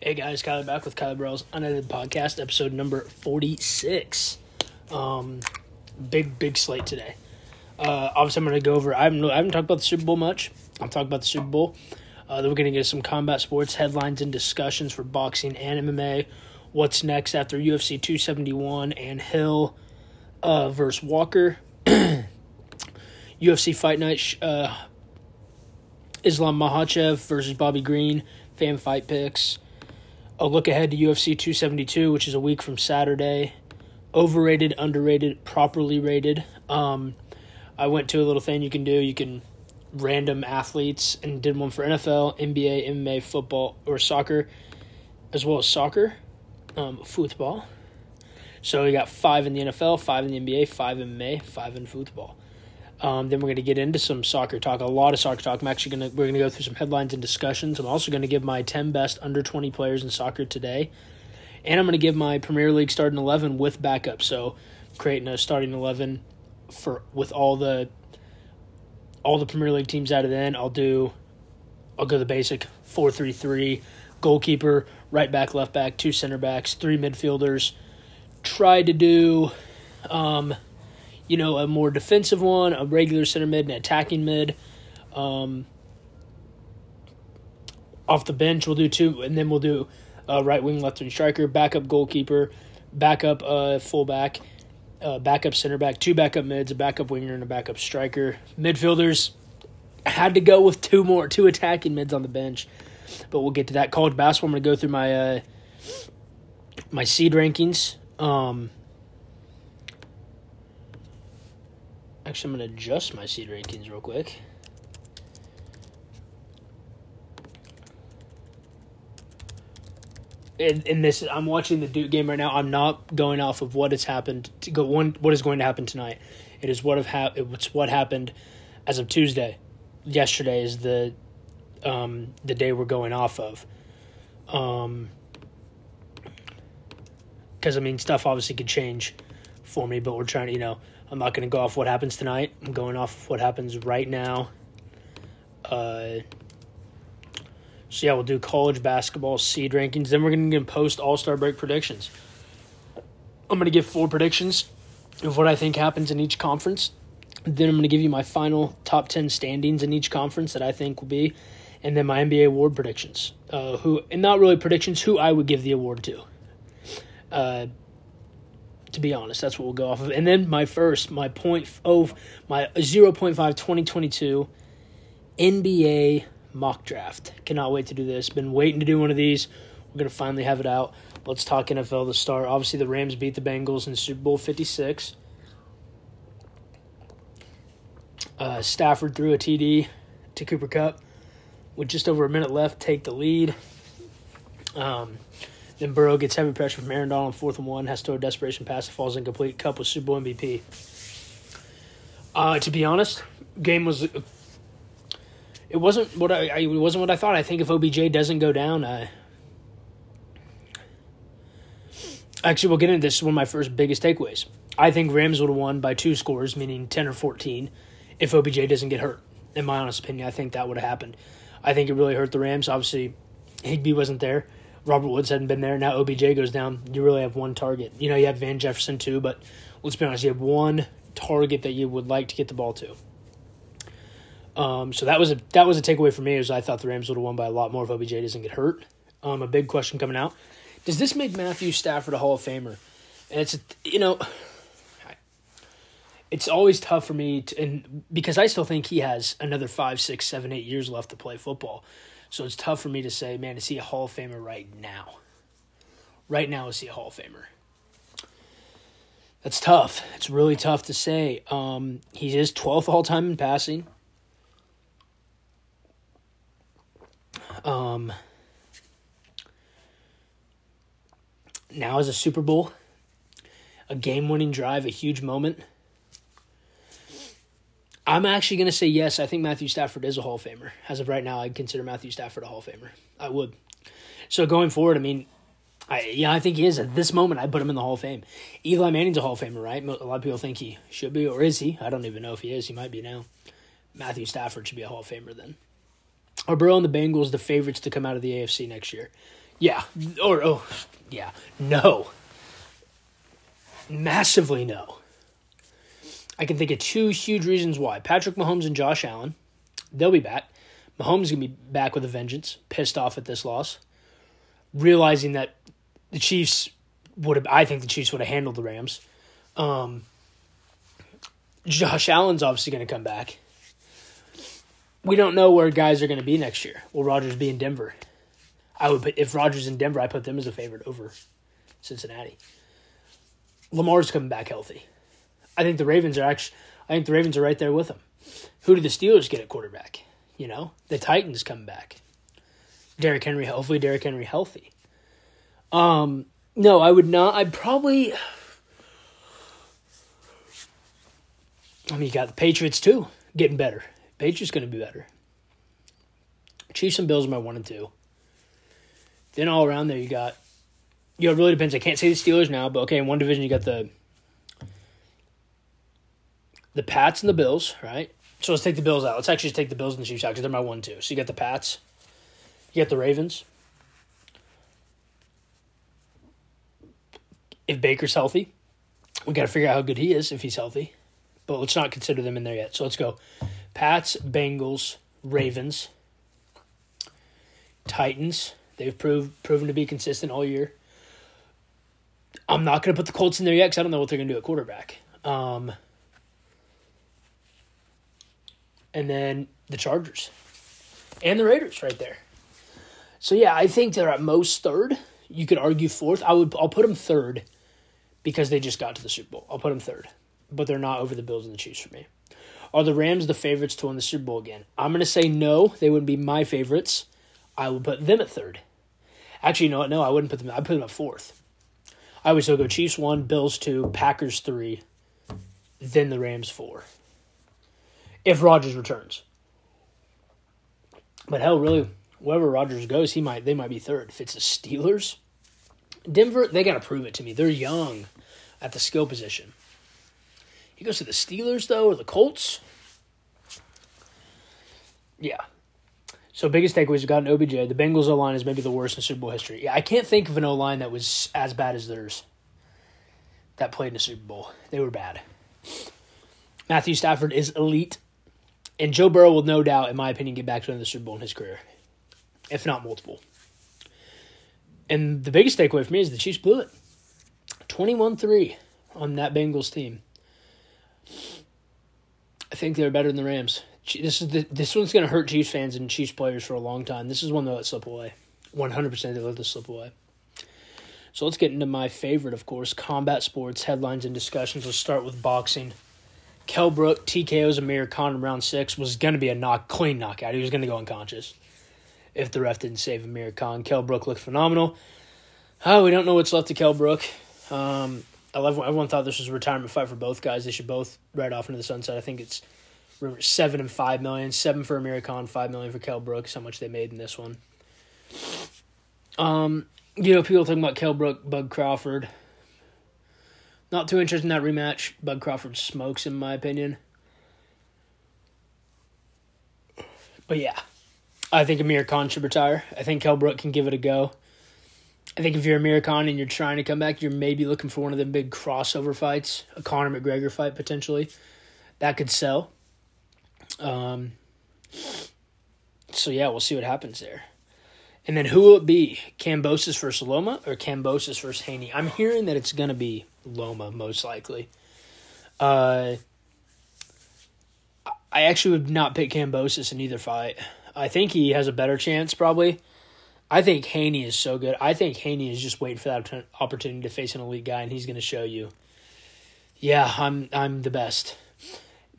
Hey guys, Kyler back with Kyler Burrell's Unedited Podcast, episode number 46. Big slate today. Obviously, I'm going to go over, I haven't talked about the Super Bowl much. I'll talk about the Super Bowl. Then we're going to get some combat sports headlines and discussions for boxing and MMA. What's next after UFC 271 and Hill versus Walker. UFC Fight Night, Islam Makhachev versus Bobby Green, fan fight picks. A look ahead to UFC 272, which is a week from Saturday. Overrated, underrated, properly rated. I went to a little thing you can do. You can random athletes, and did one for NFL, NBA, MMA, football, or soccer, as well as soccer, football. So we got 5 in the NFL, 5 in the NBA, 5 in MMA, 5 in football. Then we're going to get into some soccer talk, a lot of soccer talk. We're going to go through some headlines and discussions. I'm also going to give my 10 best under 20 players in soccer today. And I'm going to give my Premier League starting 11 with backup. So creating a starting 11 with all the Premier League teams out of then. I'll go the basic 4-3-3, goalkeeper, right back, left back, 2 center backs, 3 midfielders. Try to do a more defensive one, a regular center mid, an attacking mid. Off the bench, we'll do 2, and then we'll do right wing, left wing striker, backup goalkeeper, backup fullback, backup center back, 2 backup mids, a backup winger, and a backup striker. Midfielders, had to go with 2 attacking mids on the bench, but we'll get to that. College basketball, I'm going to go through my my seed rankings. Actually, I'm going to adjust my seed rankings real quick. And this, I'm watching the Duke game right now. I'm not going off of what has happened. What is going to happen tonight? It is it's what happened as of Tuesday. Yesterday is the day we're going off of. Because stuff obviously could change for me, but we're trying to, I'm not going to go off what happens tonight. I'm going off what happens right now. We'll do college basketball seed rankings. Then we're going to post All-Star break predictions. I'm going to give 4 predictions of what I think happens in each conference. Then I'm going to give you my final top 10 standings in each conference that I think will be. And then my NBA award predictions. Not really predictions, who I would give the award to. To be honest, that's what we'll go off of. And then my 0.5 2022 NBA mock draft. Cannot wait to do this. Been waiting to do one of these. We're going to finally have it out. Let's talk NFL to start. Obviously, the Rams beat the Bengals in Super Bowl 56. Stafford threw a TD to Cooper Kupp. With just over a minute left, take the lead. Then Burrow gets heavy pressure from Aaron Donald, 4th and 1, has to throw a desperation pass that falls incomplete. Cup was Super Bowl MVP. To be honest, it wasn't what I thought. I think if OBJ doesn't go down, actually we'll get into this. This is one of my first biggest takeaways. I think Rams would have won by 2 scores, meaning 10 or 14, if OBJ doesn't get hurt. In my honest opinion, I think that would have happened. I think it really hurt the Rams. Obviously, Higbee wasn't there. Robert Woods hadn't been there. Now OBJ goes down. You really have 1 target. You have Van Jefferson too, but let's be honest, you have 1 target that you would like to get the ball to. So that was a takeaway for me, is I thought the Rams would have won by a lot more if OBJ doesn't get hurt. A big question coming out: does this make Matthew Stafford a Hall of Famer? And it's always tough for me because I still think he has another 5, 6, 7, 8 years left to play football. So it's tough for me to say, man, is he a Hall of Famer right now? Right now, is he a Hall of Famer? That's tough. It's really tough to say. He is 12th all-time in passing. Now is a Super Bowl, a game-winning drive, a huge moment. I'm actually going to say yes. I think Matthew Stafford is a Hall of Famer. As of right now, I'd consider Matthew Stafford a Hall of Famer. I would. So going forward, I think he is. At this moment, I put him in the Hall of Fame. Eli Manning's a Hall of Famer, right? A lot of people think he should be, or is he? I don't even know if he is. He might be now. Matthew Stafford should be a Hall of Famer then. Are Burrow and the Bengals the favorites to come out of the AFC next year? Yeah. Or, oh, yeah. No. Massively no. I can think of two huge reasons why. Patrick Mahomes and Josh Allen, they'll be back. Mahomes is going to be back with a vengeance, pissed off at this loss, realizing that the Chiefs would have, I think the Chiefs would have handled the Rams. Josh Allen's obviously going to come back. We don't know where guys are going to be next year. Will Rodgers be in Denver? I would put, if Rodgers in Denver, I put them as a favorite over Cincinnati. Lamar's coming back healthy. I think the Ravens are actually, I think the Ravens are right there with them. Who do the Steelers get at quarterback? You know, the Titans come back. Derrick Henry, hopefully Derrick Henry healthy. No, I would not. I'd probably. I mean, you got the Patriots too, getting better. Patriots going to be better. Chiefs and Bills are my 1 and 2. Then all around there, you got. You know, it really depends. I can't say the Steelers now, but okay, in one division you got the. The Pats and the Bills, right? So let's take the Bills out. Let's actually take the Bills and the Chiefs out because they're my 1-2. So you got the Pats. You got the Ravens. If Baker's healthy, we got to figure out how good he is if he's healthy. But let's not consider them in there yet. So let's go Pats, Bengals, Ravens, Titans. They've proven to be consistent all year. I'm not going to put the Colts in there yet because I don't know what they're going to do at quarterback. And then the Chargers and the Raiders right there. So, yeah, I think they're at most third. You could argue fourth. I'll put them third because they just got to the Super Bowl. I'll put them third. But they're not over the Bills and the Chiefs for me. Are the Rams the favorites to win the Super Bowl again? I'm going to say no. They wouldn't be my favorites. I would put them at third. Actually, you know what? No, I wouldn't put them. I'd put them at fourth. I would still go Chiefs 1, Bills 2, Packers 3, then the Rams 4. If Rodgers returns. But hell, really, wherever Rodgers goes, they might be third. If it's the Steelers, Denver, they got to prove it to me. They're young at the skill position. He goes to the Steelers, though, or the Colts. Yeah. So biggest takeaways, we got an OBJ. The Bengals O-line is maybe the worst in Super Bowl history. Yeah, I can't think of an O-line that was as bad as theirs that played in the Super Bowl. They were bad. Matthew Stafford is elite. And Joe Burrow will no doubt, in my opinion, get back to another Super Bowl in his career, if not multiple. And the biggest takeaway for me is the Chiefs blew it. 21-3 on that Bengals team. I think they're better than the Rams. This one's going to hurt Chiefs fans and Chiefs players for a long time. This is one they'll let slip away. 100% they let this slip away. So let's get into my favorite, of course, combat sports, headlines, and discussions. Let's start with boxing. Kel Brook TKOs Amir Khan in round 6. Was going to be a clean knockout. He was going to go unconscious if the ref didn't save Amir Khan. Kel Brook looked phenomenal. Oh, we don't know what's left of Kel Brook. Everyone thought this was a retirement fight for both guys. They should both ride off into the sunset. I think it's $7 and $5 million. $7 for Amir Khan, $5 million for Kel Brook. How much they made in this one. You know, people talking about Kel Brook, Bud Crawford. Not too interested in that rematch. Bud Crawford smokes, in my opinion. But yeah, I think Amir Khan should retire. I think Kel Brook can give it a go. I think if you're Amir Khan and you're trying to come back, you're maybe looking for one of the big crossover fights, a Conor McGregor fight potentially. That could sell. So yeah, we'll see what happens there. And then who will it be? Cambosis versus Loma or Cambosis versus Haney? I'm hearing that it's going to be Loma, most likely. I actually would not pick Cambosis in either fight. I think he has a better chance, probably. I think Haney is so good. I think Haney is just waiting for that opportunity to face an elite guy, and he's going to show you, yeah, I'm the best.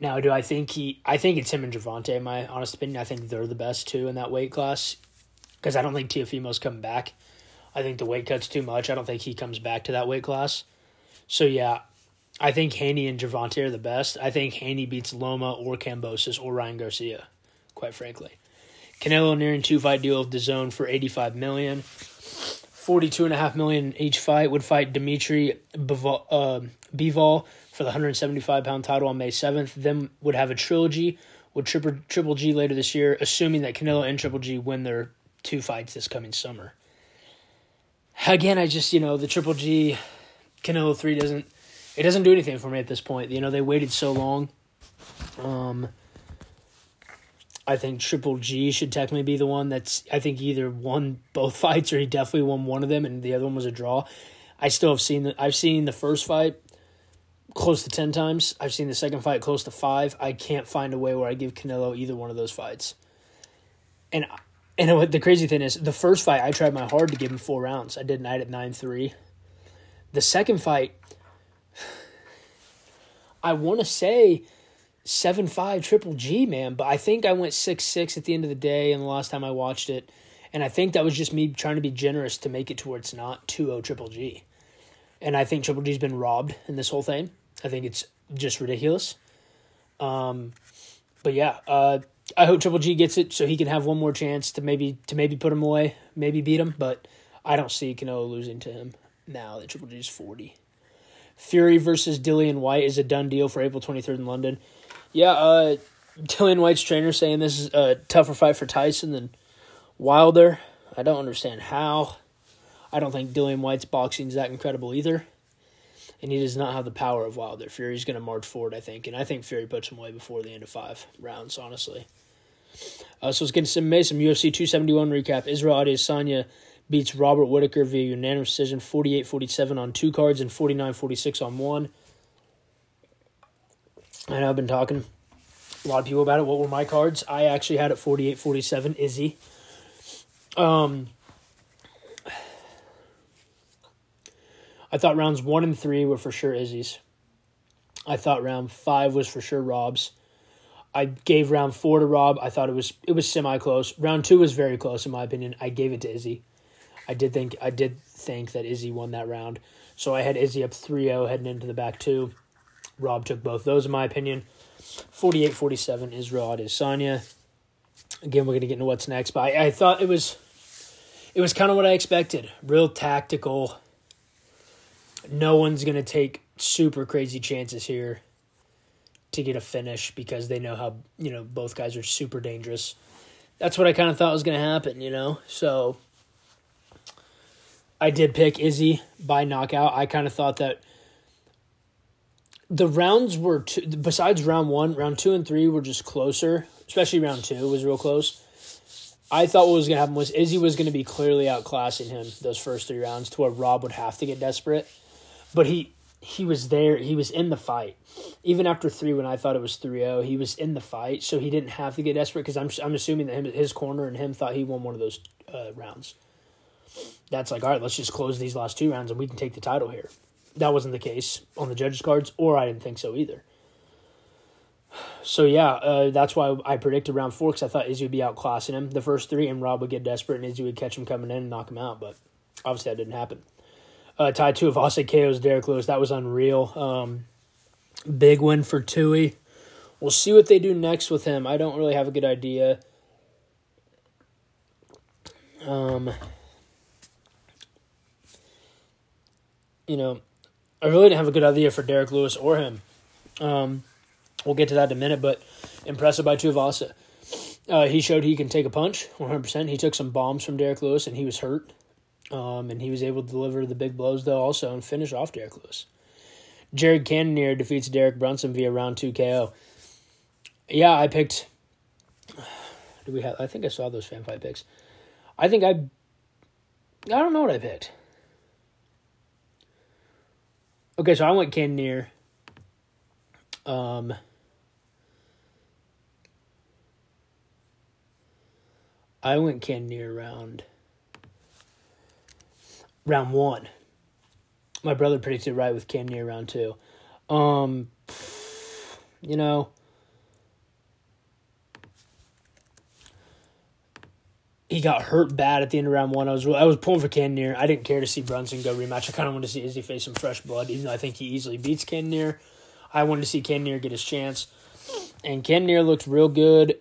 Now, do I think he? I think it's him and Gervonta, in my honest opinion. I think they're the best, too, in that weight class, because I don't think Teofimo's coming back. I think the weight cut's too much. I don't think he comes back to that weight class. So, yeah, I think Haney and Gervonta are the best. I think Haney beats Loma or Cambosis or Ryan Garcia, quite frankly. Canelo nearing 2-fight deal with DAZN for $85 million. $42.5 million each fight. Would fight Dimitri Bivol for the 175-pound title on May 7th. Then would have a trilogy with Triple G later this year, assuming that Canelo and Triple G win their 2 fights this coming summer. again, I just, the Triple G Canelo 3 doesn't do anything for me at this point. They waited so long. I think Triple G should technically be the one that's, I think, either won both fights or he definitely won one of them and the other one was a draw. I still have seen I've seen the first fight close to 10 times. I've seen the second fight close to 5. I can't find a way where I give Canelo either one of those fights. And what the crazy thing is, the first fight, I tried my hard to give him 4 rounds. I did 9-3. The second fight, I want to say 7-5 Triple G, man, but I think I went 6-6 at the end of the day and the last time I watched it. And I think that was just me trying to be generous to make it to where it's not 2-0 Triple G. And I think Triple G's been robbed in this whole thing. I think it's just ridiculous. But yeah, I hope Triple G gets it so he can have one more chance to maybe put him away, maybe beat him. But I don't see Canelo losing to him now that Triple G's 40. Fury versus Dillian White is a done deal for April 23rd in London. Yeah, Dillian White's trainer saying this is a tougher fight for Tyson than Wilder. I don't understand how. I don't think Dillian White's boxing is that incredible either. And he does not have the power of Wilder. Fury's going to march forward, I think. And I think Fury puts him away before the end of 5 rounds, honestly. So let's get to some UFC 271 recap. Israel Adesanya beats Robert Whittaker via unanimous decision, 48-47 on 2 cards and 49-46 on 1. I know I've been talking a lot of people about it. What were my cards? I actually had it 48-47, Izzy. I thought rounds 1 and 3 were for sure Izzy's. I thought round 5 was for sure Rob's. I gave round 4 to Rob. I thought it was semi-close. Round 2 was very close, in my opinion. I gave it to Izzy. I did think that Izzy won that round. So I had Izzy up 3-0 heading into the back 2. Rob took both those, in my opinion. 48-47, Israel Adesanya. Again, we're going to get into what's next. But I thought it was kind of what I expected. Real tactical. No one's going to take super crazy chances here to get a finish because they know how, both guys are super dangerous. That's what I kind of thought was going to happen, So I did pick Izzy by knockout. I kind of thought that the rounds were, besides round 1, round 2 and 3 were just closer, especially round 2 was real close. I thought what was going to happen was Izzy was going to be clearly outclassing him those first 3 rounds to where Rob would have to get desperate. But he was there. He was in the fight. Even after 3, when I thought it was 3-0, he was in the fight, so he didn't have to get desperate because I'm assuming that his corner and him thought he won one of those rounds. That's like, all right, let's just close these last 2 rounds and we can take the title here. That wasn't the case on the judges' cards, or I didn't think so either. So, yeah, that's why I predicted round 4 because I thought Izzy would be outclassing him the first 3 and Rob would get desperate and Izzy would catch him coming in and knock him out, but obviously that didn't happen. Tie 2 of Ose KO's Derrick Lewis. That was unreal. Big win for Tui. We'll see what they do next with him. I don't really have a good idea. I really didn't have a good idea for Derrick Lewis or him. We'll get to that in a minute, but impressive by Tuivasa. He showed he can take a punch, 100%. He took some bombs from Derrick Lewis, and he was hurt. And he was able to deliver the big blows, though, also, and finish off Derrick Lewis. Jared Cannonier defeats Derek Brunson via round 2 KO. Yeah, I picked... I think I saw those fan fight picks. I don't know what I picked. Okay, so I went Cannonier. I went Cannonier round 1. My brother predicted right with Cannonier round 2. He got hurt bad at the end of round 1. I was pulling for Cannonier. I didn't care to see Brunson go rematch. I kind of wanted to see Izzy face some fresh blood, even though I think he easily beats Cannonier. I wanted to see Cannonier get his chance. And Cannonier looked real good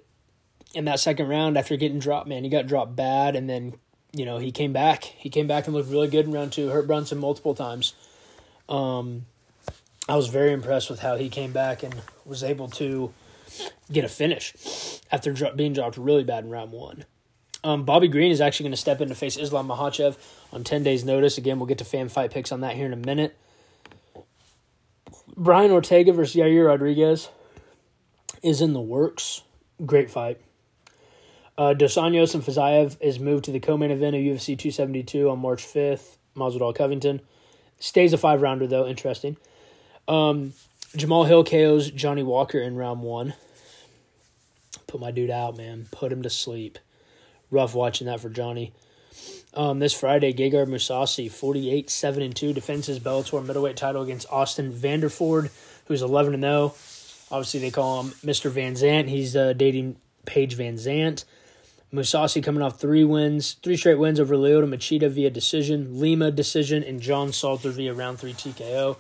in that second round after getting dropped, man. He got dropped bad, and then, he came back. He came back and looked really good in round 2. Hurt Brunson multiple times. I was very impressed with how he came back and was able to get a finish after being dropped really bad in round 1. Bobby Green is actually going to step in to face Islam Makhachev on 10 days' notice. Again, we'll get to fan fight picks on that here in a minute. Brian Ortega versus Yair Rodriguez is in the works. Great fight. Dos Anjos and Fiziev is moved to the co-main event of UFC 272 on March 5th. Masvidal Covington. Stays a five-rounder, though. Interesting. Jamahal Hill KOs Johnny Walker in round one. Put my dude out, man. Put him to sleep. Rough watching that for Johnny. This Friday, Gegard Mousasi, 48-7-2, defends his Bellator middleweight title against Austin Vanderford, who's 11-0. Obviously, they call him Mr. Van Zant. He's dating Paige Van Zant. Mousasi coming off three straight wins over Lyoto Machida via decision, Lima decision, and John Salter via round 3 TKO.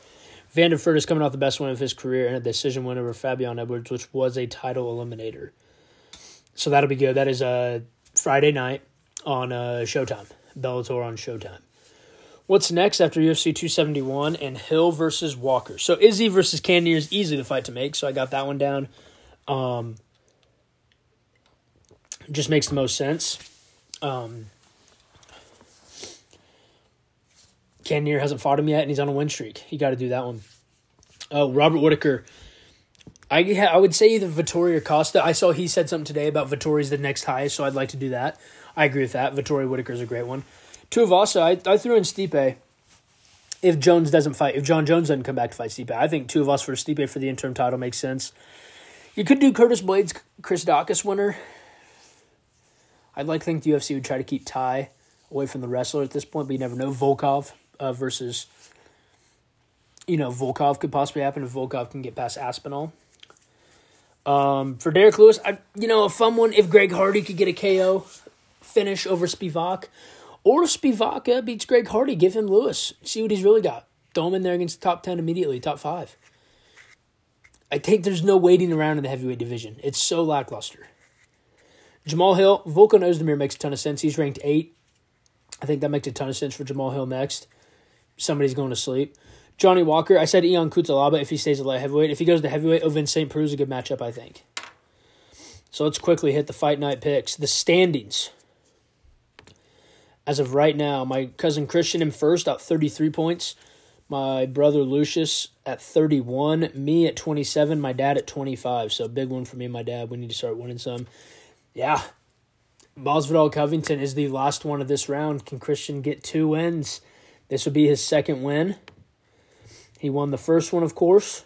Vanderford is coming off the best win of his career and a decision win over Fabian Edwards, which was a title eliminator. So that'll be good. That is Friday night on Showtime. Bellator on Showtime. What's next after UFC 271 and Hill versus Walker? So Izzy versus Cannonier is easily the fight to make, so I got that one down. Just makes the most sense. Cannonier hasn't fought him yet, and he's on a win streak. You got to do that one. Robert Whittaker. I would say either Vettori or Costa. I saw he said something today about Vettori's the next highest, so I'd like to do that. I agree with that. Vettori Whittaker's a great one. Tuivasa, I threw in Stipe if Jones doesn't fight. If John Jones doesn't come back to fight Stipe, I think Tuivasa versus Stipe for the interim title makes sense. You could do Curtis Blades, Chris Dawkins winner. I'd like to think the UFC would try to keep Ty away from the wrestler at this point, but you never know. Volkov versus, Volkov could possibly happen if Volkov can get past Aspinall. For Derrick Lewis, a fun one if Greg Hardy could get a KO finish over Spivak. Or if Spivak beats Greg Hardy, give him Lewis. See what he's really got. Throw him in there against the top 10 immediately, top 5. I think there's no waiting around in the heavyweight division. It's so lackluster. Jamahal Hill, Volkan Ozdemir makes a ton of sense. He's ranked 8. I think that makes a ton of sense for Jamahal Hill next. Somebody's going to sleep. Johnny Walker, I said Ion Cutelaba if he stays at light heavyweight. If he goes to heavyweight, Ovin St. Peru's a good matchup, I think. So let's quickly hit the fight night picks. The standings. As of right now, my cousin Christian in first at 33 points. My brother Lucius at 31. Me at 27. My dad at 25. So big one for me and my dad. We need to start winning some. Yeah. Masvidal Covington is the last one of this round. Can Christian get 2 wins? This would be his second win. He won the first one, of course,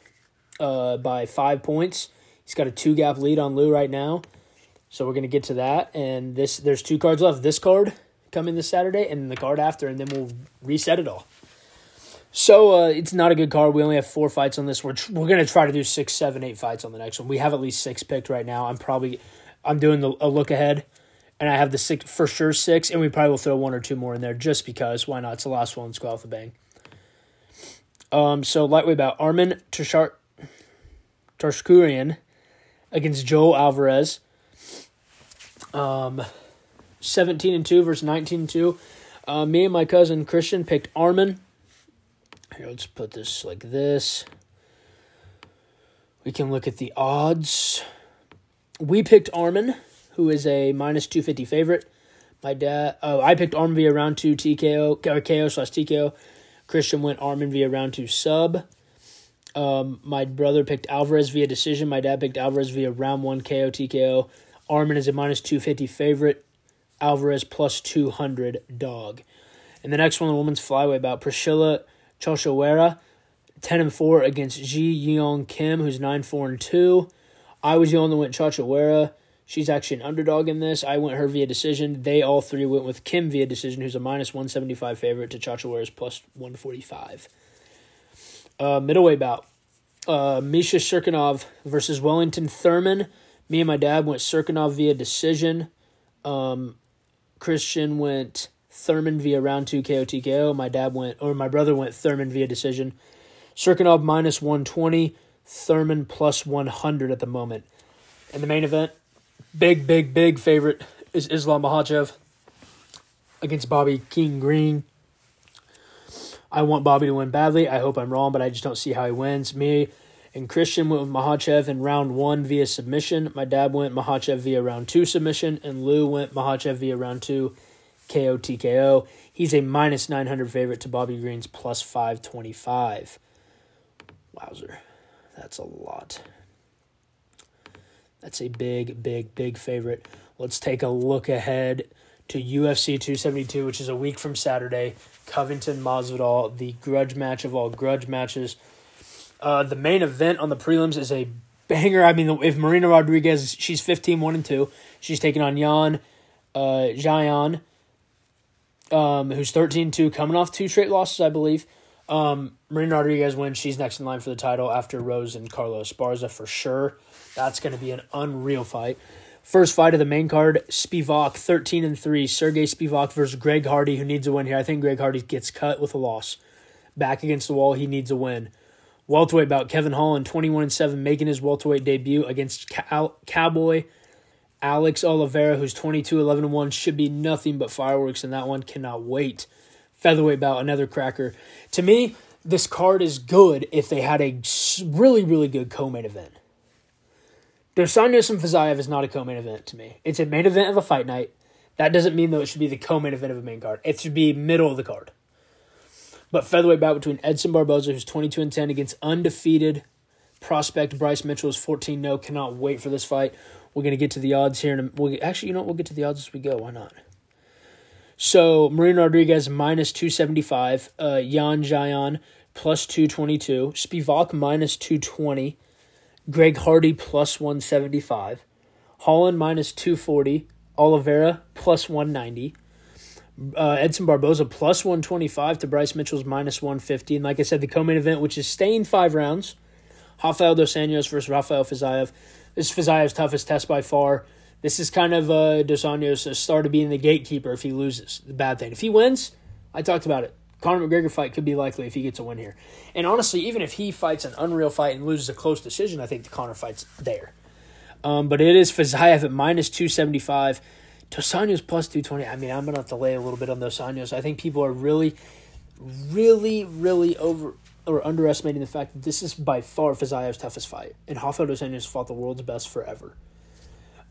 by 5 points. He's got a 2-gap lead on Lou right now. So we're going to get to that. And there's 2 cards left. This card coming this Saturday and the card after, and then we'll reset it all. So it's not a good card. We only have 4 fights on this. We're going to try to do 6, 7, 8 fights on the next one. We have at least 6 picked right now. I'm doing a look ahead, and I have the 6 for sure 6, and we probably will throw 1 or 2 more in there just because. Why not? It's the last one. Let's go off the bang. So lightweight bout, Arman Tsarukyan against Joel Alvarez. 17-2 versus 19-2. Me and my cousin Christian picked Arman. Here, let's put this like this. We can look at the odds. We picked Arman, who is a minus 250 favorite. My dad. I picked Arman via round 2 TKO or KO/TKO. Christian went Arman via round 2 sub. My brother picked Alvarez via decision. My dad picked Alvarez via round 1 KO TKO. Arman is a minus 250 favorite. Alvarez plus 200 dog. And the next one, the women's flyweight bout, Priscilla Chochewera, 10-4 against Ji Yeon Kim, who's 9-4-2. I was the only one that went Chochewera. She's actually an underdog in this. I went her via decision. They all 3 went with Kim via decision, who's a minus 175 favorite to Chochewera's plus 145. Middleweight bout. Misha Cirkunov versus Wellington Turman. Me and my dad went Cirkunov via decision. Christian went Turman via round 2 KO TKO. My brother went Turman via decision. Cirkunov minus 120. Turman plus 100 at the moment. In the main event, big favorite is Islam Makhachev against Bobby King Green. I want Bobby to win badly. I hope I'm wrong, but I just don't see how he wins. Me and Christian went with Makhachev in round one via submission. My dad went Makhachev via round two submission, and Lou went Makhachev via round two KO TKO. He's a minus 900 favorite to Bobby Green's plus 525. Wowzer, that's a lot. That's a big, big, big favorite. Let's take a look ahead to UFC 272, which is a week from Saturday. Covington Masvidal, the grudge match of all grudge matches. The main event on the prelims is a banger. I mean, if Marina Rodriguez, she's 15-1-2. She's taking on Yan Jian, who's 13-2, coming off two straight losses, I believe. Marina Rodriguez wins. She's next in line for the title after Rose and Carlos Esparza for sure. That's going to be an unreal fight. First fight of the main card, Spivak, 13-3. Sergey Spivak versus Greg Hardy, who needs a win here. I think Greg Hardy gets cut with a loss. Back against the wall, he needs a win. Welterweight bout, Kevin Holland, 21-7, making his welterweight debut against Cowboy Alex Oliveira, who's 22-11-1. Should be nothing but fireworks in that one. Cannot wait. Featherweight bout, another cracker. To me, this card is good if they had a really, really good co-main event. Dos Anjos and Fiziev is not a co-main event to me. It's a main event of a fight night. That doesn't mean, though, it should be the co-main event of a main card. It should be middle of the card. But featherweight bout between Edson Barboza, who's 22-10, against undefeated prospect Bryce Mitchell, is 14-0. Cannot wait for this fight. We're going to get to the odds here. Actually, you know what? We'll get to the odds as we go. Why not? So, Marina Rodriguez, minus 275. Yan Jian, plus 222. Spivak, minus 220. Greg Hardy, plus 175. Holland, minus 240. Oliveira, plus 190. Edson Barboza, plus 125 to Bryce Mitchell's minus 150. And like I said, the co-main event, which is staying 5 rounds. Rafael Dos Anjos versus Rafael Fiziev. This is Fiziev's toughest test by far. This is kind of Dos Anjos' start of being the gatekeeper if he loses. The bad thing. If he wins, I talked about it. Conor McGregor fight could be likely if he gets a win here. And honestly, even if he fights an unreal fight and loses a close decision, I think the Conor fight's there. But it is Fiziev at minus 275. Dos Anjos plus 220. I mean, I'm going to have to lay a little bit on Dos Anjos. I think people are really over or underestimating the fact that this is by far Fiziev's toughest fight. And Rafael Dos Anjos fought the world's best forever.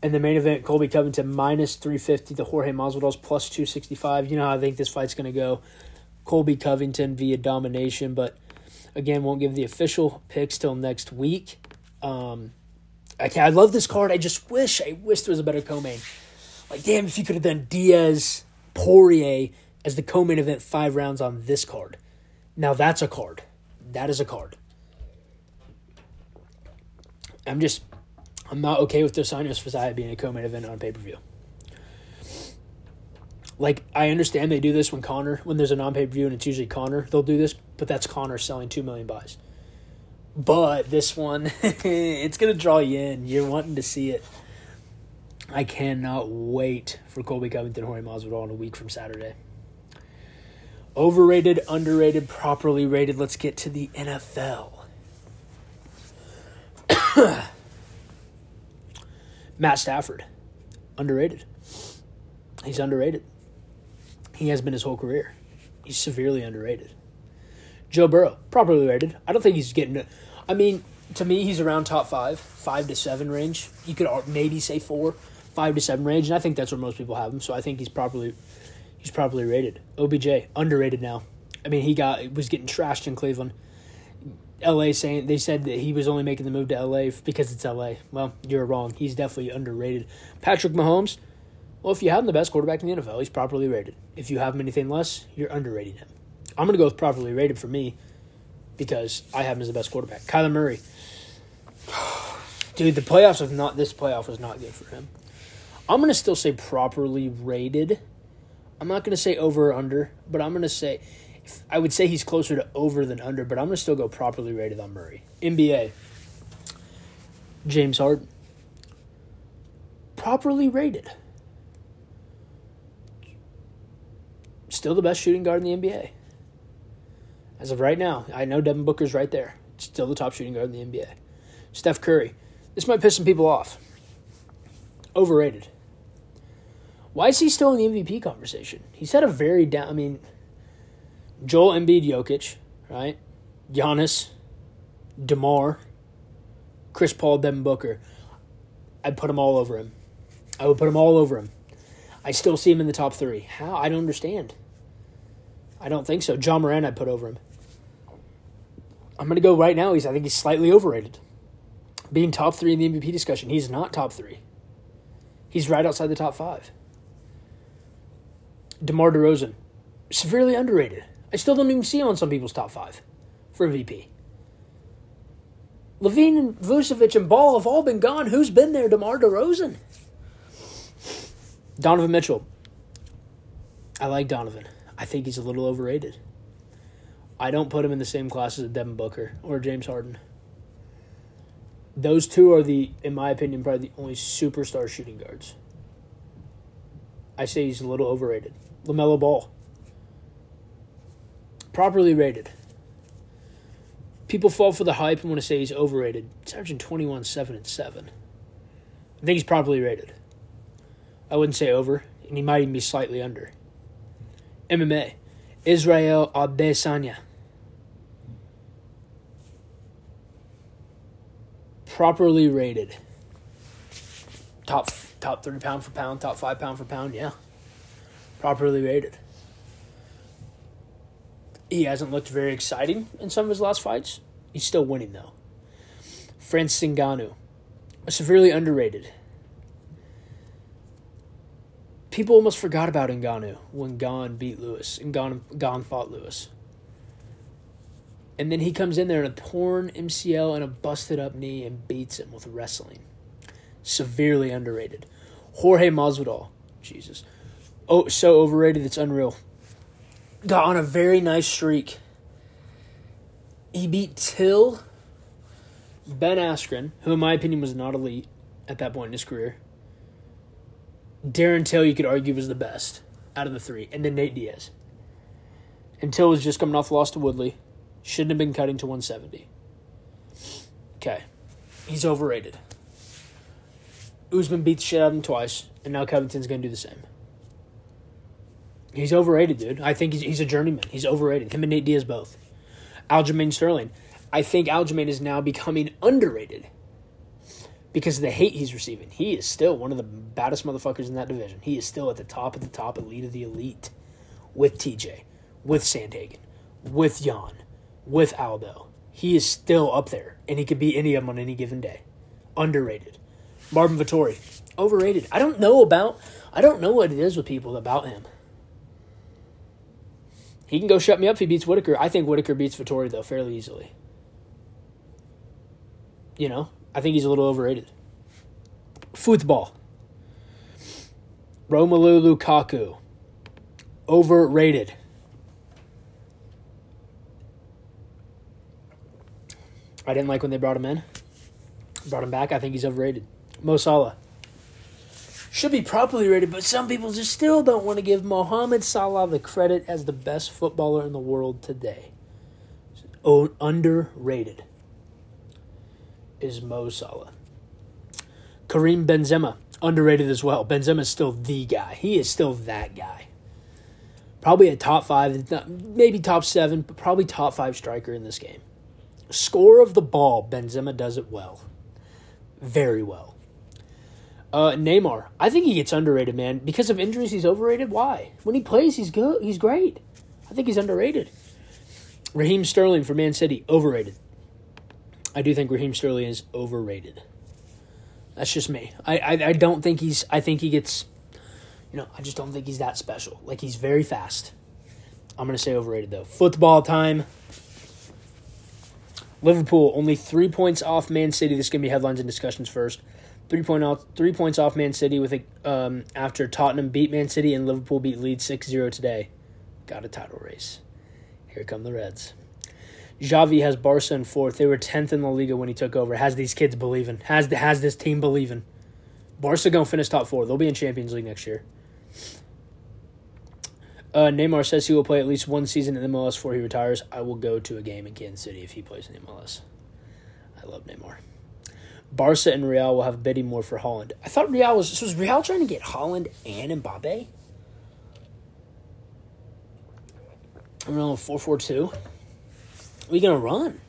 And the main event, Colby Covington minus 350 to Jorge Masvidal's plus 265. You know how I think this fight's going to go. Colby Covington via domination, but again, won't give the official picks till next week. I love this card. I wish there was a better co-main. Like, damn, if you could have done Diaz, Poirier as the co-main event 5 rounds on this card. Now that's a card. That is a card. I'm not okay with Dos Anjos Fiziev being a co-main event on pay-per-view. Like, I understand they do this when there's a non-pay-per-view and it's usually Conor, they'll do this, but that's Conor selling 2 million buys. But this one, it's going to draw you in. You're wanting to see it. I cannot wait for Colby Covington, Jorge Masvidal in a week from Saturday. Overrated, underrated, properly rated. Let's get to the NFL. Matt Stafford, underrated. He's underrated. He has been his whole career. He's severely underrated. Joe Burrow, properly rated. I don't think he's getting... I mean, to me, he's around top 5 to 7 range. You could maybe say 4, 5 to 7 range, and I think that's where most people have him, so I think he's properly rated. OBJ, underrated now. I mean, he was getting trashed in Cleveland. L.A. saying they said that he was only making the move to L.A. because it's L.A. Well, you're wrong. He's definitely underrated. Patrick Mahomes... Well, if you have him the best quarterback in the NFL, he's properly rated. If you have him anything less, you're underrating him. I'm going to go with properly rated for me because I have him as the best quarterback. Kyler Murray. Dude, this playoff was not good for him. I'm going to still say properly rated. I'm not going to say over or under, but I'm going to say – I would say he's closer to over than under, but I'm going to still go properly rated on Murray. NBA. James Harden. Properly rated. Still the best shooting guard in the NBA. As of right now, I know Devin Booker's right there. Still the top shooting guard in the NBA. Steph Curry. This might piss some people off. Overrated. Why is he still in the MVP conversation? He's had a very down... I mean, Joel Embiid, Jokic, right? Giannis, DeMar, Chris Paul, Devin Booker, I'd put them all over him. I would put them all over him. I still see him in the top three. How? I don't understand. I don't think so. John Moran, I'd put over him. I'm going to go right now. I think he's slightly overrated. Being top three in the MVP discussion, he's not top three. He's right outside the top five. DeMar DeRozan, severely underrated. I still don't even see him on some people's top five for MVP. Levine and Vucevic and Ball have all been gone. Who's been there? DeMar DeRozan. Donovan Mitchell. I like Donovan. I think he's a little overrated. I don't put him in the same class as Devin Booker or James Harden. Those two are the, in my opinion, probably the only superstar shooting guards. I say he's a little overrated. LaMelo Ball. Properly rated. People fall for the hype and want to say he's overrated. He's averaging 21, 7, and 7. I think he's properly rated. I wouldn't say over, and he might even be slightly under. MMA. Israel Adesanya. Properly rated. Top 3 pound for pound, top 5 pound for pound, yeah. Properly rated. He hasn't looked very exciting in some of his last fights. He's still winning, though. Francis Ngannou. Severely underrated. People almost forgot about Ngannou when Gane beat Lewis. And Gane fought Lewis. And then he comes in there in a torn MCL and a busted up knee and beats him with wrestling. Severely underrated. Jorge Masvidal. Jesus. Oh, so overrated, it's unreal. Got on a very nice streak. He beat Till, Ben Askren, who in my opinion was not elite at that point in his career. Darren Till, you could argue, was the best out of the three. And then Nate Diaz. And Till was just coming off loss to Woodley. Shouldn't have been cutting to 170. Okay. He's overrated. Usman beat the shit out of him twice. And now Covington's going to do the same. He's overrated, dude. I think he's a journeyman. He's overrated. Him and Nate Diaz both. Aljamain Sterling. I think Aljamain is now becoming underrated. Because of the hate he's receiving. He is still one of the baddest motherfuckers in that division. He is still at the top, elite of the elite. With TJ. With Sandhagen. With Jan. With Aldo. He is still up there. And he could be any of them on any given day. Underrated. Marvin Vettori. Overrated. I don't know what it is with people about him. He can go shut me up if he beats Whittaker. I think Whittaker beats Vettori, though, fairly easily. You know? I think he's a little overrated. Football. Romelu Lukaku. Overrated. I didn't like when they brought him in. Brought him back. I think he's overrated. Mo Salah. Should be properly rated, but some people just still don't want to give Mohamed Salah the credit as the best footballer in the world today. Underrated is Mo Salah. Karim Benzema, underrated as well. Benzema's still the guy. He is still that guy. Probably a top five, maybe top seven, but probably top five striker in this game. Score of the ball, Benzema does it well. Very well. Neymar, I think he gets underrated, man. Because of injuries, he's overrated. Why? When he plays, he's good. He's great. I think he's underrated. Raheem Sterling for Man City, overrated. I do think Raheem Sterling is overrated. That's just me. I don't think he's... I think he gets... You know, I just don't think he's that special. Like, he's very fast. I'm going to say overrated, though. Football time. Liverpool, only 3 points off Man City. This is going to be headlines and discussions first. 3 points off Man City with after Tottenham beat Man City and Liverpool beat Leeds 6-0 today. Got a title race. Here come the Reds. Xavi has Barca in fourth. They were 10th in La Liga when he took over. Has these kids believing. Has this team believing. Barca going to finish top four. They'll be in Champions League next year. Neymar says he will play at least one season in MLS before he retires. I will go to a game in Kansas City if he plays in MLS. I love Neymar. Barca and Real will have bidding war for Haaland. I thought was Real trying to get Haaland and Mbappe? I'm on 4-4-2. We gonna run?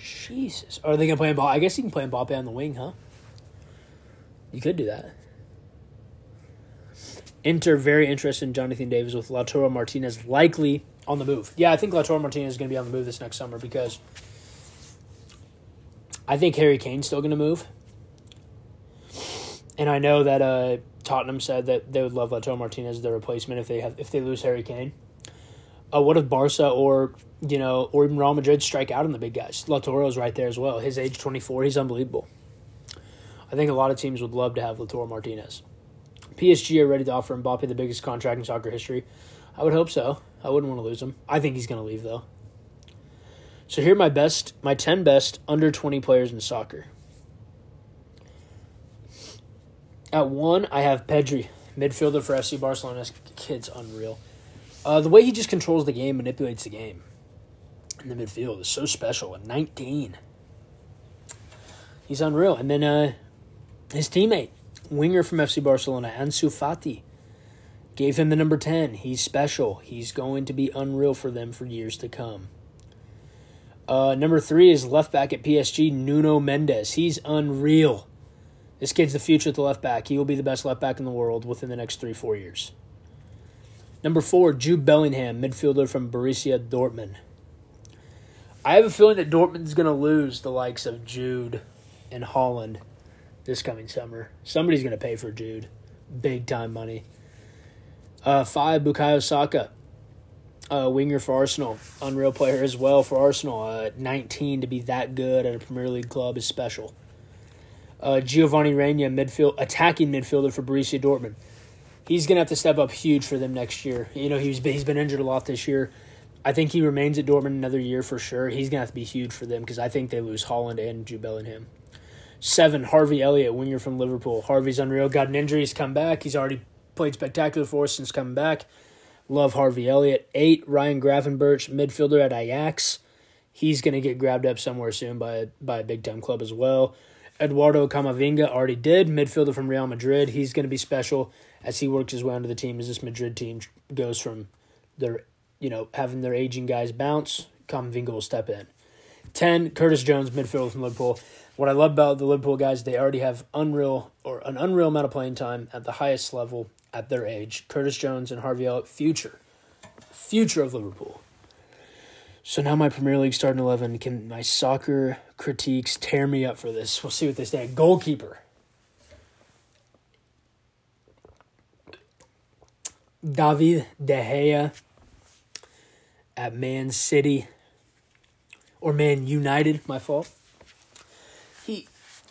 Jesus. Are they going to play Mbappe? I guess you can play Mbappe on the wing, huh? You could do that. Inter, very interested in Jonathan Davis with Lautaro Martinez likely on the move. Yeah, I think Lautaro Martinez is going to be on the move this next summer because I think Harry Kane's still going to move. And I know that Tottenham said that they would love Lautaro Martinez as their replacement if they lose Harry Kane. What if Barca or even Real Madrid strike out on the big guys? Lautoro's right there as well. His age 24, he's unbelievable. I think a lot of teams would love to have Lautaro Martinez. PSG are ready to offer Mbappe the biggest contract in soccer history. I would hope so. I wouldn't want to lose him. I think he's going to leave, though. So here are my 10 best under 20 players in soccer. At 1, I have Pedri, midfielder for FC Barcelona. This kid's unreal. The way he just controls the game, manipulates the game in the midfield is so special. At 19, he's unreal. And then his teammate, winger from FC Barcelona, Ansu Fati, gave him the number 10. He's special. He's going to be unreal for them for years to come. Number 3 is left back at PSG, Nuno Mendes. He's unreal. This kid's the future at the left back. He will be the best left back in the world within the next 3-4 years. Number 4, Jude Bellingham, midfielder from Borussia Dortmund. I have a feeling that Dortmund's going to lose the likes of Jude and Haaland this coming summer. Somebody's going to pay for Jude. Big-time money. 5, Bukayo Saka, winger for Arsenal. Unreal player as well for Arsenal. 19, to be that good at a Premier League club is special. Giovanni Reina, attacking midfielder for Borussia Dortmund. He's going to have to step up huge for them next year. He's been injured a lot this year. I think he remains at Dortmund another year for sure. He's going to have to be huge for them because I think they lose Haaland and Jude Bellingham. 7, Harvey Elliott, winger from Liverpool. Harvey's unreal. Got an injury. He's come back. He's already played spectacular for us since coming back. Love Harvey Elliott. 8, Ryan Gravenberch, midfielder at Ajax. He's going to get grabbed up somewhere soon by a big-time club as well. Eduardo Camavinga already did, midfielder from Real Madrid. He's going to be special as he works his way onto the team as this Madrid team goes from their, having their aging guys bounce. Camavinga will step in. 10, Curtis Jones, midfielder from Liverpool. What I love about the Liverpool guys, they already have an unreal amount of playing time at the highest level at their age. Curtis Jones and Harvey Elliott, future of Liverpool. So now my Premier League starting 11. Can my soccer critiques tear me up for this? We'll see what they say. Goalkeeper. David De Gea at Man City. Or Man United, my fault. If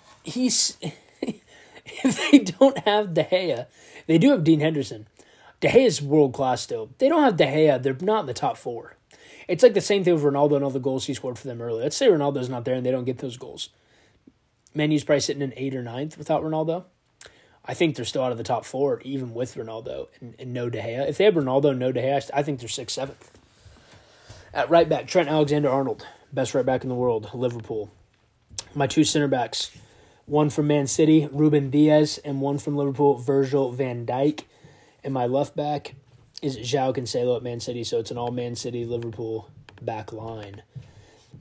they don't have De Gea, they do have Dean Henderson. De Gea's world class still. They don't have De Gea, they're not in the top 4. It's like the same thing with Ronaldo and all the goals he scored for them earlier. Let's say Ronaldo's not there and they don't get those goals. Man U's probably sitting in 8th or 9th without Ronaldo. I think they're still out of the top 4, even with Ronaldo and no De Gea. If they have Ronaldo and no De Gea, I think they're 6th, 7th. At right back, Trent Alexander-Arnold. Best right back in the world, Liverpool. My 2 center backs, one from Man City, Ruben Diaz, and one from Liverpool, Virgil van Dijk. And my left back is João Cancelo at Man City, so it's an all-Man City, Liverpool back line.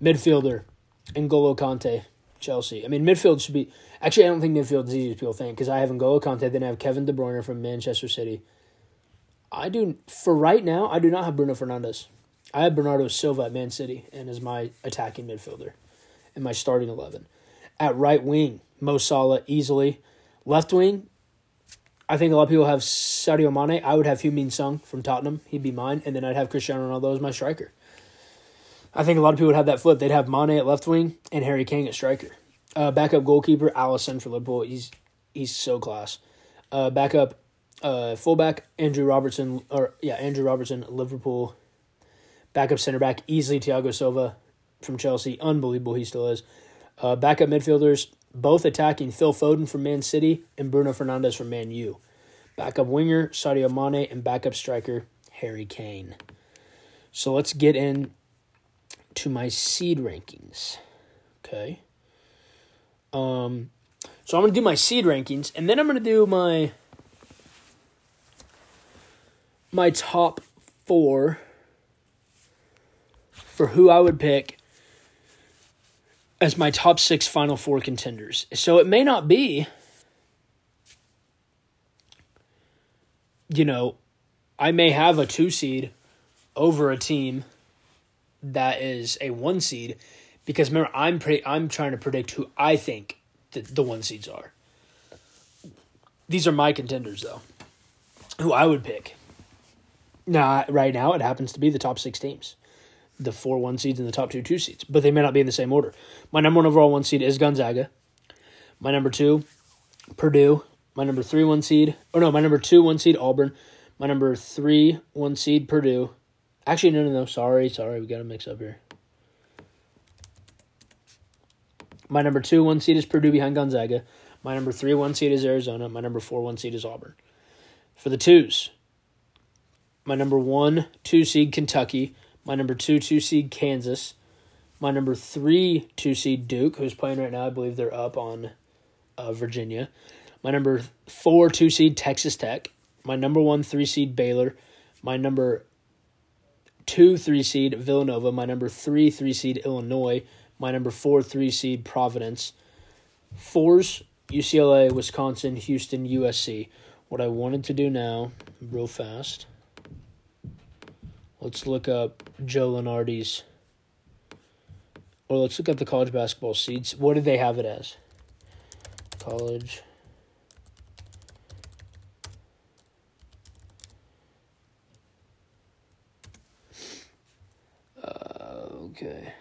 Midfielder, N'Golo Kante, Chelsea. Midfield should be... Actually, I don't think midfield is easy as people think, because I have N'Golo Kante, then I have Kevin De Bruyne from Manchester City. For right now, I do not have Bruno Fernandes. I have Bernardo Silva at Man City, and is my attacking midfielder, in my starting 11. At right wing, Mo Salah, easily. Left wing, I think a lot of people have Sadio Mane. I would have Heung-min Son from Tottenham. He'd be mine. And then I'd have Cristiano Ronaldo as my striker. I think a lot of people would have that flip. They'd have Mane at left wing and Harry Kane at striker. Backup goalkeeper, Alisson for Liverpool. He's so class. Backup fullback, Andrew Robertson, Liverpool. Backup center back, easily Thiago Silva from Chelsea. Unbelievable he still is. Backup midfielders, both attacking, Phil Foden from Man City and Bruno Fernandes from Man U. Backup winger, Sadio Mane, and backup striker, Harry Kane. So let's get in to my seed rankings. Okay. So I'm going to do my seed rankings, and then I'm going to do my top 4 for who I would pick as my top six Final Four contenders. So it may not be, you know, I may have a 2 seed over a team that is a 1 seed, because remember, I'm trying to predict who I think the 1 seeds are. These are my contenders, though, who I would pick. Now, right now, it happens to be the top 6 teams. The 4 1-seeds and the top 2 2-seeds. But they may not be in the same order. My number 1 overall 1 seed is Gonzaga. My number 2, Purdue. My number 3 1 seed. Or no, my number 2 1 seed, Auburn. My number 3 1 seed, Purdue. Actually, no. Sorry. We got a mix up here. My number 2 1 seed is Purdue behind Gonzaga. My number 3 1 seed is Arizona. My number 4 1 seed is Auburn. For the 2s, my number 1 2 seed, Kentucky. My number 2 2-seed, Kansas. My number 3 2-seed, Duke, who's playing right now. I believe they're up on Virginia. My number 4 2-seed, Texas Tech. My number 1 3-seed, Baylor. My number 2 3-seed, Villanova. My number 3 3-seed, Illinois. My number 4 3-seed, Providence. 4s, UCLA, Wisconsin, Houston, USC. What I wanted to do now, real fast... Let's look up Joe Lenardi's, or let's look up the college basketball seeds. What did they have it as? College okay.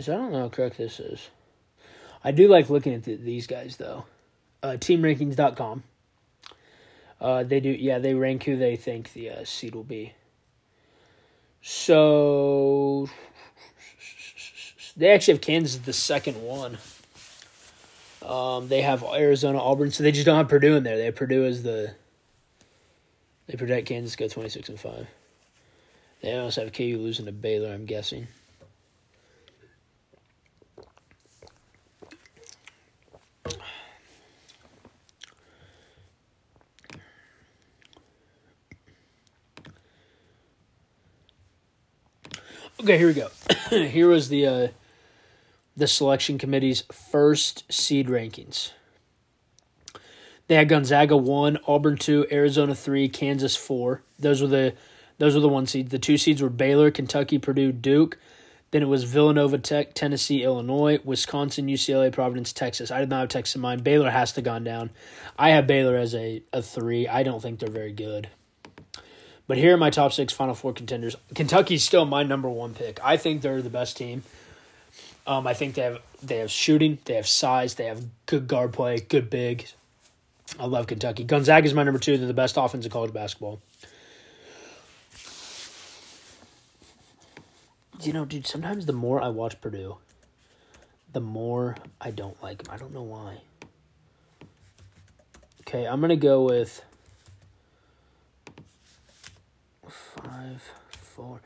So I don't know how correct this is. I do like looking at these guys, though. Teamrankings.com. They do, yeah, they rank who they think the seed will be. So, they actually have Kansas the second one. They have Arizona, Auburn, so they just don't have Purdue in there. They have Purdue as the, they project Kansas go 26-5. They also have KU losing to Baylor, I'm guessing. Okay, here we go. Here was the selection committee's first seed rankings. They had Gonzaga 1, Auburn 2, Arizona 3, Kansas 4. Those were the 1 seeds. The 2 seeds were Baylor, Kentucky, Purdue, Duke. Then it was Villanova, Tech, Tennessee, Illinois, Wisconsin, UCLA, Providence, Texas. I did not have Texas in mind. Baylor has to gone down. I have Baylor as a 3. I don't think they're very good. But here are my top 6 Final Four contenders. Kentucky's still my number 1 pick. I think they're the best team. I think they have shooting, they have size, they have good guard play, good big. I love Kentucky. Gonzaga's my number 2. They're the best offense in college basketball. You know, dude, sometimes the more I watch Purdue, the more I don't like them. I don't know why. Okay, I'm going to go with... 5, 4.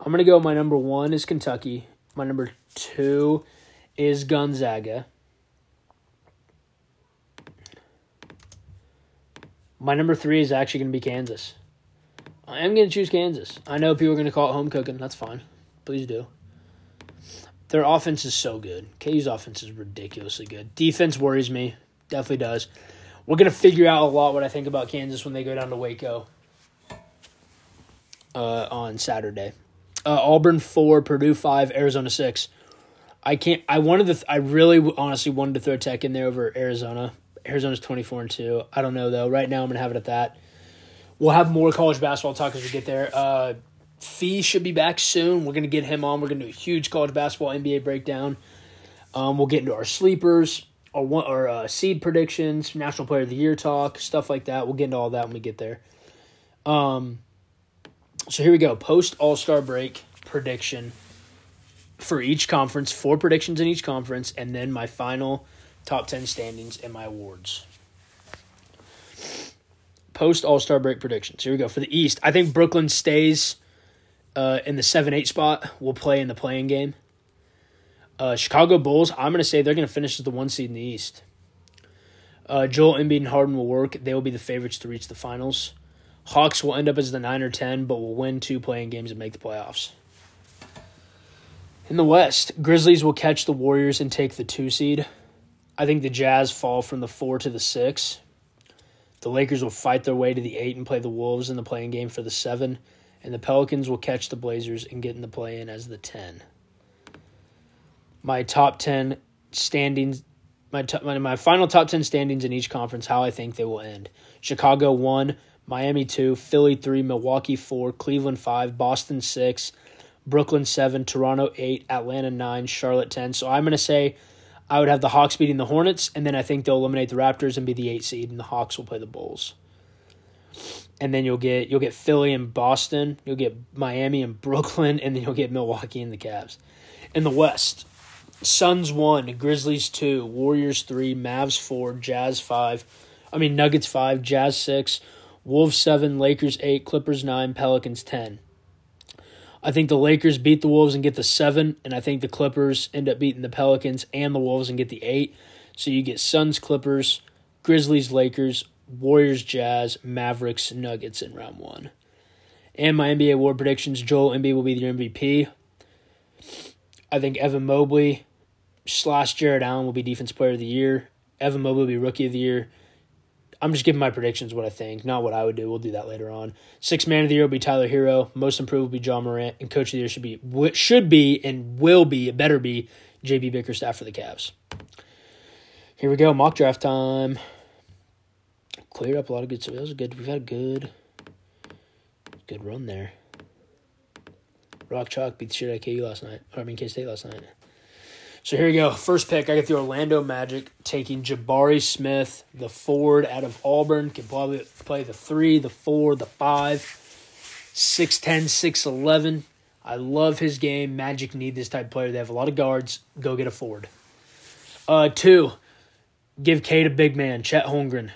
I'm going to go my number 1 is Kentucky. My number 2 is Gonzaga. My number 3 is actually going to be Kansas. I am going to choose Kansas. I know people are going to call it home cooking. That's fine. Please do. Their offense is so good. KU's offense is ridiculously good. Defense worries me. Definitely does. We're going to figure out a lot what I think about Kansas when they go down to Waco. On Saturday, Auburn 4, Purdue 5, Arizona 6. I really honestly wanted to throw Tech in there over Arizona. Arizona's 24-2. I don't know though. Right now I'm gonna have it at that. We'll have more college basketball talk as we get there. Fee should be back soon. We're gonna get him on. We're gonna do a huge college basketball NBA breakdown. We'll get into our sleepers, our seed predictions, National Player of the Year talk, stuff like that. We'll get into all that when we get there. So here we go, post-All-Star break prediction for each conference, 4 predictions in each conference, and then my final top 10 standings and my awards. Post-All-Star break predictions. Here we go. For the East, I think Brooklyn stays in the 7-8 spot. We'll play in the play-in game. Chicago Bulls, I'm going to say they're going to finish as the 1 seed in the East. Joel Embiid and Harden will work. They will be the favorites to reach the finals. Hawks will end up as the 9 or 10, but will win 2 play-in games and make the playoffs. In the West, Grizzlies will catch the Warriors and take the 2 seed. I think the Jazz fall from the 4 to the 6. The Lakers will fight their way to the 8 and play the Wolves in the play-in game for the 7. And the Pelicans will catch the Blazers and get in the play-in as the 10. My top 10 standings, my final top 10 standings in each conference, how I think they will end. Chicago 1, Miami 2, Philly 3, Milwaukee 4, Cleveland 5, Boston 6, Brooklyn 7, Toronto 8, Atlanta 9, Charlotte 10. So I'm going to say I would have the Hawks beating the Hornets, and then I think they'll eliminate the Raptors and be the 8 seed, and the Hawks will play the Bulls. And then you'll get Philly and Boston, you'll get Miami and Brooklyn, and then you'll get Milwaukee and the Cavs. In the West, Suns 1, Grizzlies 2, Warriors 3, Mavs 4, Nuggets 5, Jazz 6, Wolves 7, Lakers 8, Clippers 9, Pelicans 10. I think the Lakers beat the Wolves and get the 7, and I think the Clippers end up beating the Pelicans and the Wolves and get the 8. So you get Suns, Clippers, Grizzlies, Lakers, Warriors, Jazz, Mavericks, Nuggets in round 1. And my NBA award predictions, Joel Embiid will be your MVP. I think Evan Mobley / Jared Allen will be Defense Player of the Year. Evan Mobley will be Rookie of the Year. I'm just giving my predictions what I think, not what I would do. We'll do that later on. Sixth Man of the Year will be Tyler Hero. Most Improved will be Ja Morant. And Coach of the Year better be J.B. Bickerstaff for the Cavs. Here we go, mock draft time. Cleared up a lot of good stuff. We've had a good run there. Rock Chalk beat the shit out of KU last night. K-State last night. So here we go. First pick, I get the Orlando Magic taking Jabari Smith, the forward out of Auburn. Can probably play the 3, the 4, the 5, 6'10", 6'11". I love his game. Magic need this type of player. They have a lot of guards. Go get a forward. 2, give Cade a big man, Chet Holmgren.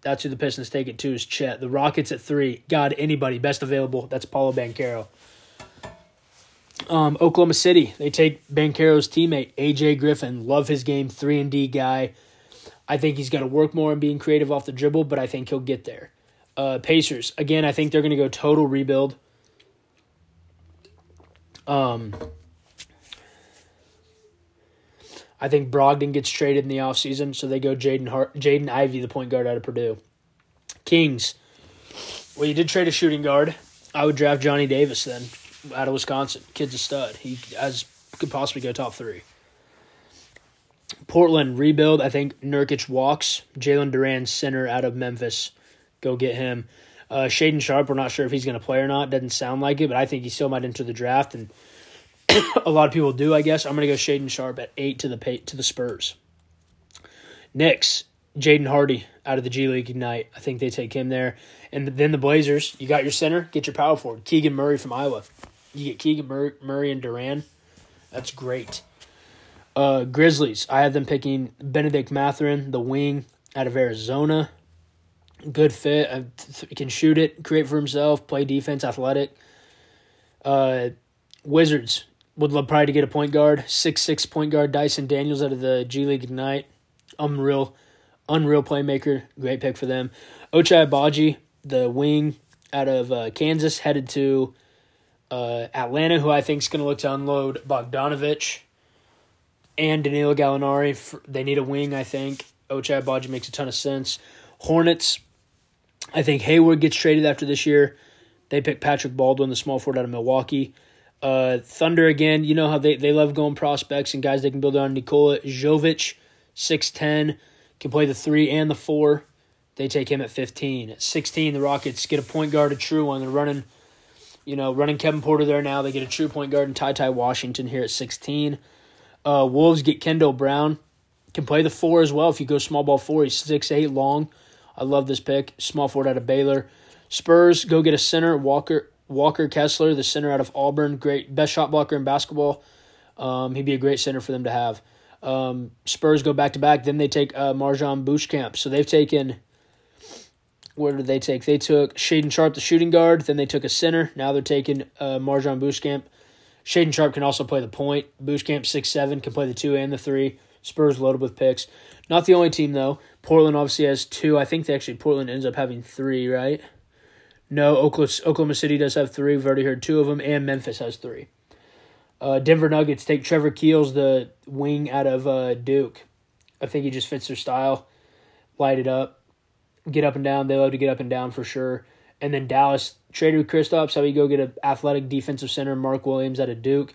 That's who the Pistons take at 2 is Chet. The Rockets at 3. God, anybody. Best available. That's Paolo Banchero. Oklahoma City, they take Banchero's teammate, A.J. Griffin. Love his game, 3-and-D guy. I think he's got to work more on being creative off the dribble, but I think he'll get there. Pacers, again, I think they're going to go total rebuild. I think Brogdon gets traded in the offseason, so they go Jaden Ivey, the point guard out of Purdue. Kings, well, you did trade a shooting guard. I would draft Johnny Davis then. Out of Wisconsin. Kid's a stud. He could possibly go top 3. Portland, rebuild. I think Nurkic walks. Jalen Duran, center out of Memphis. Go get him. Shaden Sharp, we're not sure if he's going to play or not. Doesn't sound like it, but I think he still might enter the draft, and a lot of people do, I guess. I'm going to go Shaden Sharp at 8 to the Spurs. Knicks, Jaden Hardy out of the G League Ignite. I think they take him there. And then the Blazers, you got your center, get your power forward. Keegan Murray from Iowa. You get Keegan Murray and Duran. That's great. Grizzlies, I have them picking Benedict Mathurin, the wing, out of Arizona. Good fit. Can shoot it, create for himself, play defense, athletic. Wizards, would love probably to get a point guard. 6'6" point guard Dyson Daniels out of the G League Ignite. Unreal playmaker. Great pick for them. Ochai Agbaji, the wing out of Kansas, headed to Atlanta, who I think is going to look to unload Bogdanović and Danilo Gallinari. They need a wing, I think. Ochai Agbaji makes a ton of sense. Hornets, I think Hayward gets traded after this year. They pick Patrick Baldwin, the small forward out of Milwaukee. Thunder, again, you know how they love going prospects and guys they can build on. Nikola Jovic, 6'10", can play the 3 and the 4. They take him at 15. At 16, the Rockets get a point guard, a true one. They're running Kevin Porter there now. They get a true point guard in Ty Washington here at 16. Wolves get Kendall Brown. Can play the 4 as well if you go small ball 4. He's 6'8", long. I love this pick. Small forward out of Baylor. Spurs, go get a center, Walker Kessler, the center out of Auburn. Great, best shot blocker in basketball. He'd be a great center for them to have. Spurs go back-to-back. Then they take Marjan Bouchkamp. So they've taken... Where did they take? They took Shaden Sharp, the shooting guard. Then they took a center. Now they're taking Marjan Bouchkamp. Shaden Sharp can also play the point. Bouchkamp, 6'7", can play the 2 and the 3. Spurs loaded with picks. Not the only team, though. Portland obviously has 2. I think Portland ends up having 3, right? No, Oklahoma City does have 3. We've already heard 2 of them. And Memphis has 3. Denver Nuggets take Trevor Keels, the wing out of Duke. I think he just fits their style. Light it up. Get up and down. They love to get up and down for sure. And then Dallas traded with Kristaps. How we go get an athletic defensive center, Mark Williams, out of Duke.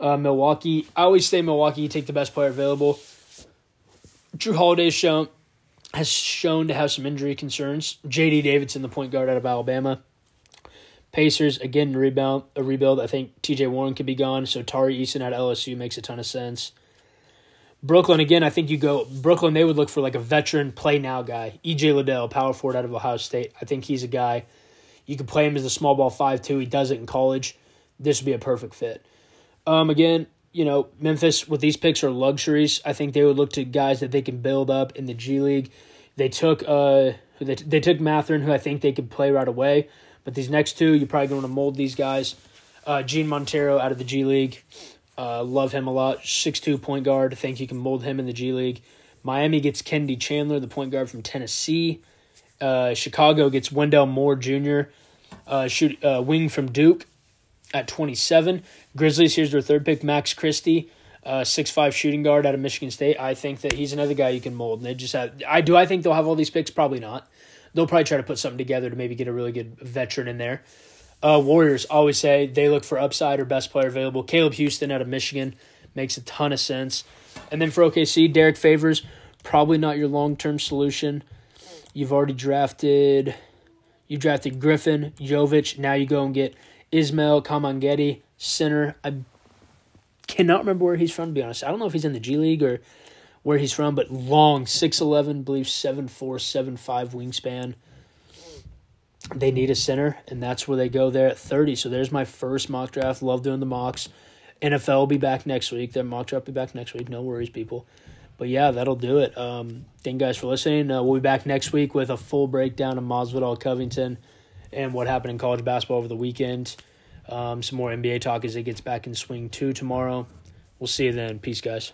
Milwaukee. I always say Milwaukee, you take the best player available. Drew Holiday has shown to have some injury concerns. J.D. Davidson, the point guard out of Alabama. Pacers, again, a rebuild. I think T.J. Warren could be gone, so Tari Eason out of LSU makes a ton of sense. Brooklyn, again, I think you go Brooklyn, they would look for like a veteran play-now guy. E.J. Liddell, power forward out of Ohio State. I think he's a guy. You could play him as a small ball 5'2". He does it in college. This would be a perfect fit. Again, you know, Memphis, with these picks, are luxuries. I think they would look to guys that they can build up in the G League. They took Mathurin, who I think they could play right away. But these next two, you're probably going to mold these guys. Gene Montero out of the G League. Love him a lot. 6'2" point guard. I think you can mold him in the G League. Miami gets Kendi Chandler, the point guard from Tennessee. Chicago gets Wendell Moore Jr., wing from Duke at 27. Grizzlies, here's their third pick, Max Christie, 6'5" shooting guard out of Michigan State. I think that he's another guy you can mold. And they just have. I think they'll have all these picks? Probably not. They'll probably try to put something together to maybe get a really good veteran in there. Warriors always say they look for upside or best player available. Caleb Houston out of Michigan makes a ton of sense. And then for OKC, Derek Favors, probably not your long-term solution. You've already drafted – you drafted Griffin, Jovic. Now you go and get Ismail Kamangeti, center. I cannot remember where he's from, to be honest. I don't know if he's in the G League or – where he's from, but long, 6'11", believe 7'4", 7'5", wingspan. They need a center, and that's where they go there at 30. So there's my first mock draft. Love doing the mocks. NFL will be back next week. Their mock draft will be back next week. No worries, people. But, yeah, that'll do it. Thank you guys for listening. We'll be back next week with a full breakdown of Masvidal, Covington, and what happened in college basketball over the weekend. Some more NBA talk as it gets back in swing 2 tomorrow. We'll see you then. Peace, guys.